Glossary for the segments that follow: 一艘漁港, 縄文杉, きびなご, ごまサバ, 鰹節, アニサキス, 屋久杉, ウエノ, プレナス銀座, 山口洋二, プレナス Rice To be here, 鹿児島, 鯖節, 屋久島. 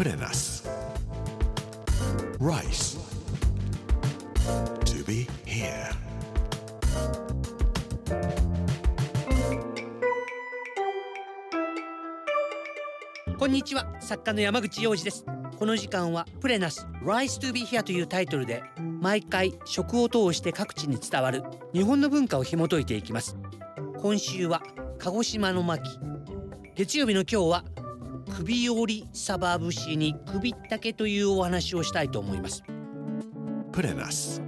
プレナス Rice To be here こんにちは、作家の山口洋二です。この時間はプレナス Rice To be here というタイトルで毎回食を通して各地に伝わる日本の文化を紐解いていきます。今週は鹿児島の巻。月曜日の今日は首折さば節に首ったけというお話をしたいと思います。プレナス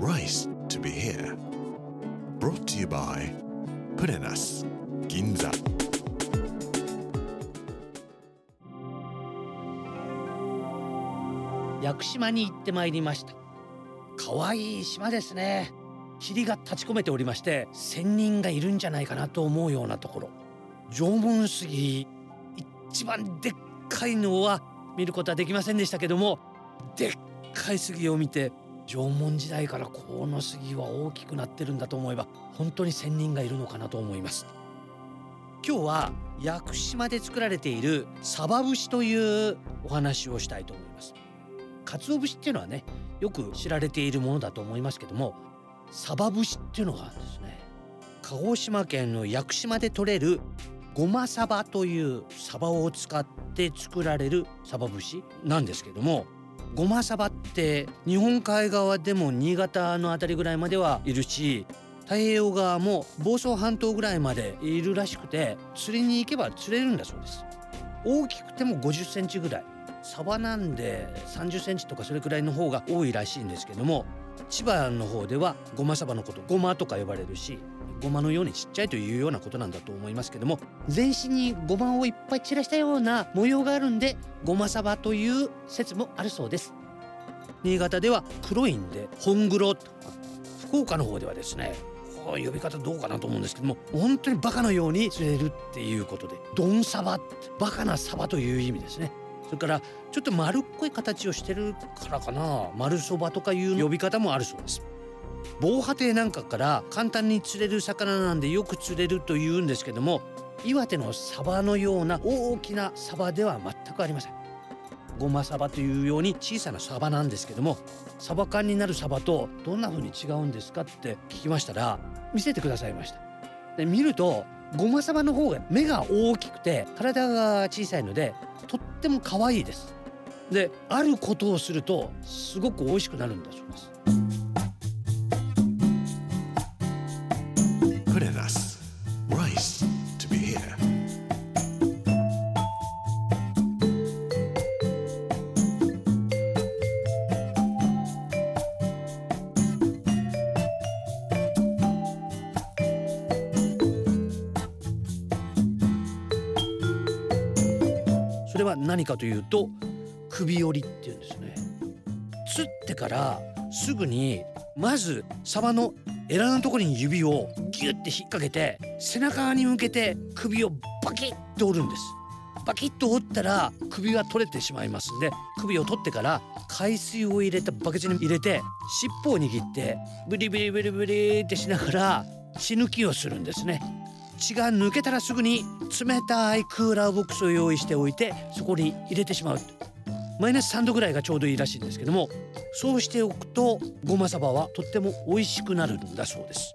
Rice to be here Brought to you by プレナス銀座。屋久島に行ってまいりました。かわいい島ですね。霧が立ち込めておりまして仙人がいるんじゃないかなと思うようなところ。縄文杉一番でっかいのは見ることはできませんでしたけども、でっかい杉を見て縄文時代からこの杉は大きくなってるんだと思えば本当に仙人がいるのかなと思います。今日は屋久島で作られているさば節というお話をしたいと思います。鰹節っていうのはね、よく知られているものだと思いますけども、さば節っていうのがあるんですね。鹿児島県の屋久島で採れるごまサバというサバを使って作られるサバ節なんですけども、ごまサバって日本海側でも新潟のあたりぐらいまではいるし、太平洋側も房総半島ぐらいまでいるらしくて、釣りに行けば釣れるんだそうです。大きくても50センチぐらい、サバなんで30センチとかそれくらいの方が多いらしいんですけども、千葉の方ではごまサバのことごまとか呼ばれるし、ごまのようにちっちゃいというようなことなんだと思いますけども、全身にごまをいっぱい散らしたような模様があるんでごまサバという説もあるそうです。新潟では黒いんで本黒とか、福岡の方ではですね、こう呼び方どうかなと思うんですけども、本当にバカのように釣れるっていうことでドンサバってバカなサバという意味ですね。それからちょっと丸っこい形をしてるからかな、丸そばとかいう呼び方もあるそうです。防波堤なんかから簡単に釣れる魚なんでよく釣れるというんですけども、岩手のサバのような大きなサバでは全くありません。ゴマサバというように小さなサバなんですけども、サバ缶になるサバとどんな風に違うんですかって聞きましたら見せてくださいました。で見るとゴマサバの方が目が大きくて体が小さいのでとっても可愛いです。であることをするとすごく美味しくなるんだそうです。それは何かというと首折りっていうんですね。釣ってからすぐにまずサバのエラのところに指をギュッて引っ掛けて背中に向けて首をバキッと折るんです。バキッと折ったら首が取れてしまいますんで、首を取ってから海水を入れたバケツに入れて尻尾を握ってブリブリブリブリってしながら血抜きをするんですね。血が抜けたらすぐに冷たいクーラーボックスを用意しておいてそこに入れてしまう。マイナス3度ぐらいがちょうどいいらしいんですけども、そうしておくとごまサバはとっても美味しくなるんだそうです。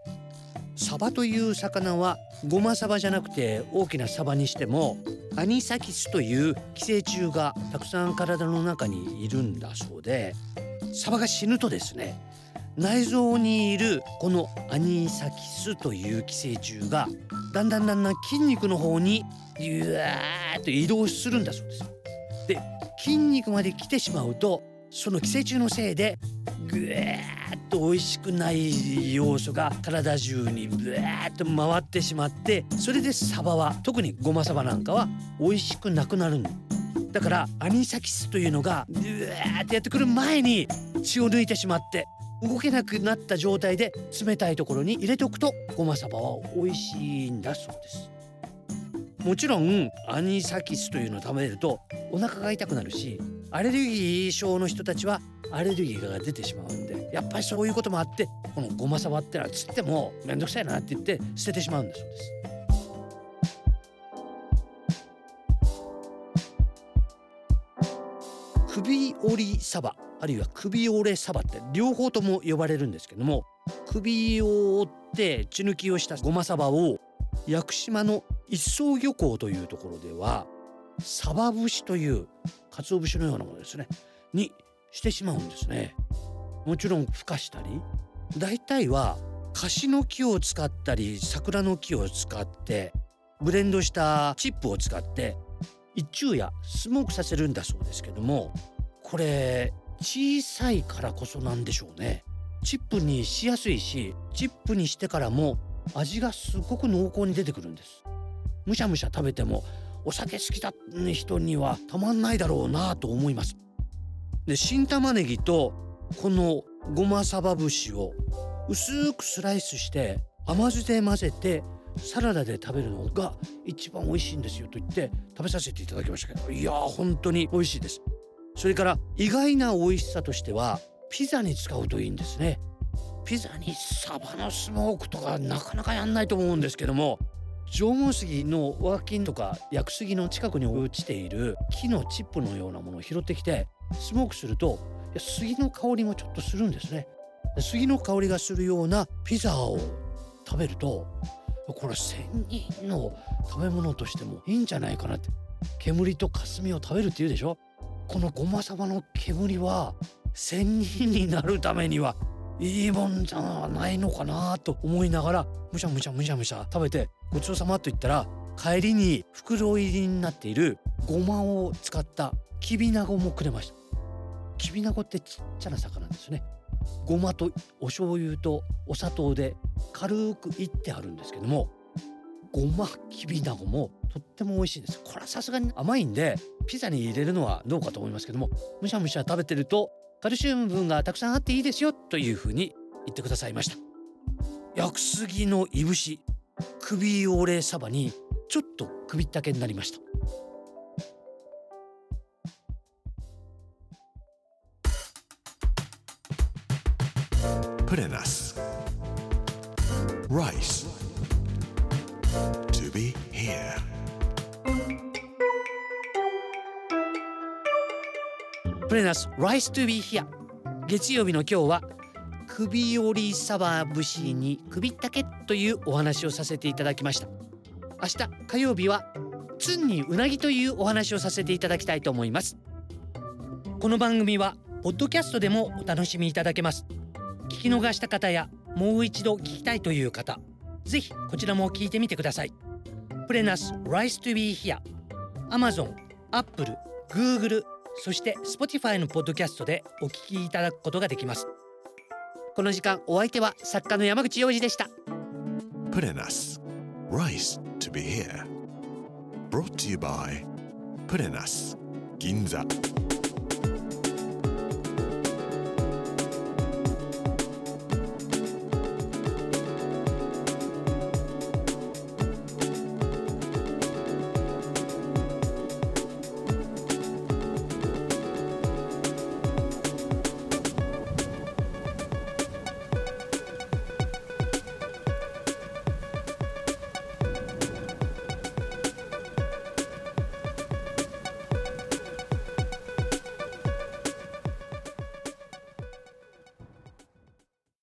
サバという魚はごまサバじゃなくて大きなサバにしてもアニサキスという寄生虫がたくさん体の中にいるんだそうで、サバが死ぬとですね、内臓にいるこのアニサキスという寄生虫がだんだん筋肉の方にゆわーっと移動するんだそうです。で筋肉まで来てしまうとその寄生虫のせいでぐーっと美味しくない要素が体中にぐーっと回ってしまって、それでサバは特にゴマサバなんかは美味しくなくなるんだ。だからアニサキスというのがぐーっとやってくる前に血を抜いてしまって動けなくなった状態で冷たいところに入れておくとごまサバは美味しいんだそうです。もちろんアニサキスというのを食べるとお腹が痛くなるし、アレルギー症の人たちはアレルギーが出てしまうんで、やっぱりそういうこともあってこのごまサバってのは釣ってもめんどくさいなって言って捨ててしまうんだそうです。首折りサバあるいは首折れサバって両方とも呼ばれるんですけども、首を折って血抜きをしたゴマサバを屋久島の一艘漁港というところではサバ節という鰹節のようなものですねにしてしまうんですね。もちろん孵化したり大体はカシの木を使ったり桜の木を使ってブレンドしたチップを使って一昼夜スモークさせるんだそうですけども、これ小さいからこそなんでしょうね。チップにしやすいしチップにしてからも味がすごく濃厚に出てくるんです。むしゃむしゃ食べてもお酒好きだって人にはたまんないだろうなと思います。で、新玉ねぎとこのごまさば節を薄くスライスして甘酢で混ぜてサラダで食べるのが一番美味しいんですよと言って食べさせていただきましたけど、いや本当に美味しいです。それから意外な美味しさとしてはピザに使うといいんですね。ピザにサバのスモークとかなかなかやんないと思うんですけども、縄文杉の脇とか屋久杉の近くに落ちている木のチップのようなものを拾ってきてスモークすると杉の香りもちょっとするんですね。杉の香りがするようなピザを食べるとこれ仙人の食べ物としてもいいんじゃないかなって。煙と霞を食べるって言うでしょ。このごまさばの煙は仙人になるためにはいいもんじゃないのかなと思いながらむしゃむしゃむしゃむしゃ食べてごちそうさまと言ったら、帰りに袋入りになっているごまを使ったきびなごもくれました。きびなごってちっちゃな魚ですね。ごまとお醤油とお砂糖で軽くいってあるんですけども、ごまきびなごもとっても美味しいんです。これはさすがに甘いんでピザに入れるのはどうかと思いますけども、むしゃむしゃ食べてるとカルシウム分がたくさんあっていいですよというふうに言ってくださいました。屋久杉のいぶし首折れサバにちょっと首ったけになりました。プレナス Rice to be here。 プレナス Rice to be here。 月曜日の今日は首折りサバ節に首ったけというお話をさせていただきました。明日火曜日はつんにうなぎというお話をさせていただきたいと思います。この番組はポッドキャストでもお楽しみいただけます。聞き逃した方やもう一度聞きたいという方、ぜひこちらも聞いてみてください。プレナス Rice to be here、 Amazon、Apple、Google、 そして Spotify のポッドキャストでお聞きいただくことができます。この時間お相手は作家の山口洋二でした。プレナス Rice to be here Brought to you by プレナス銀座。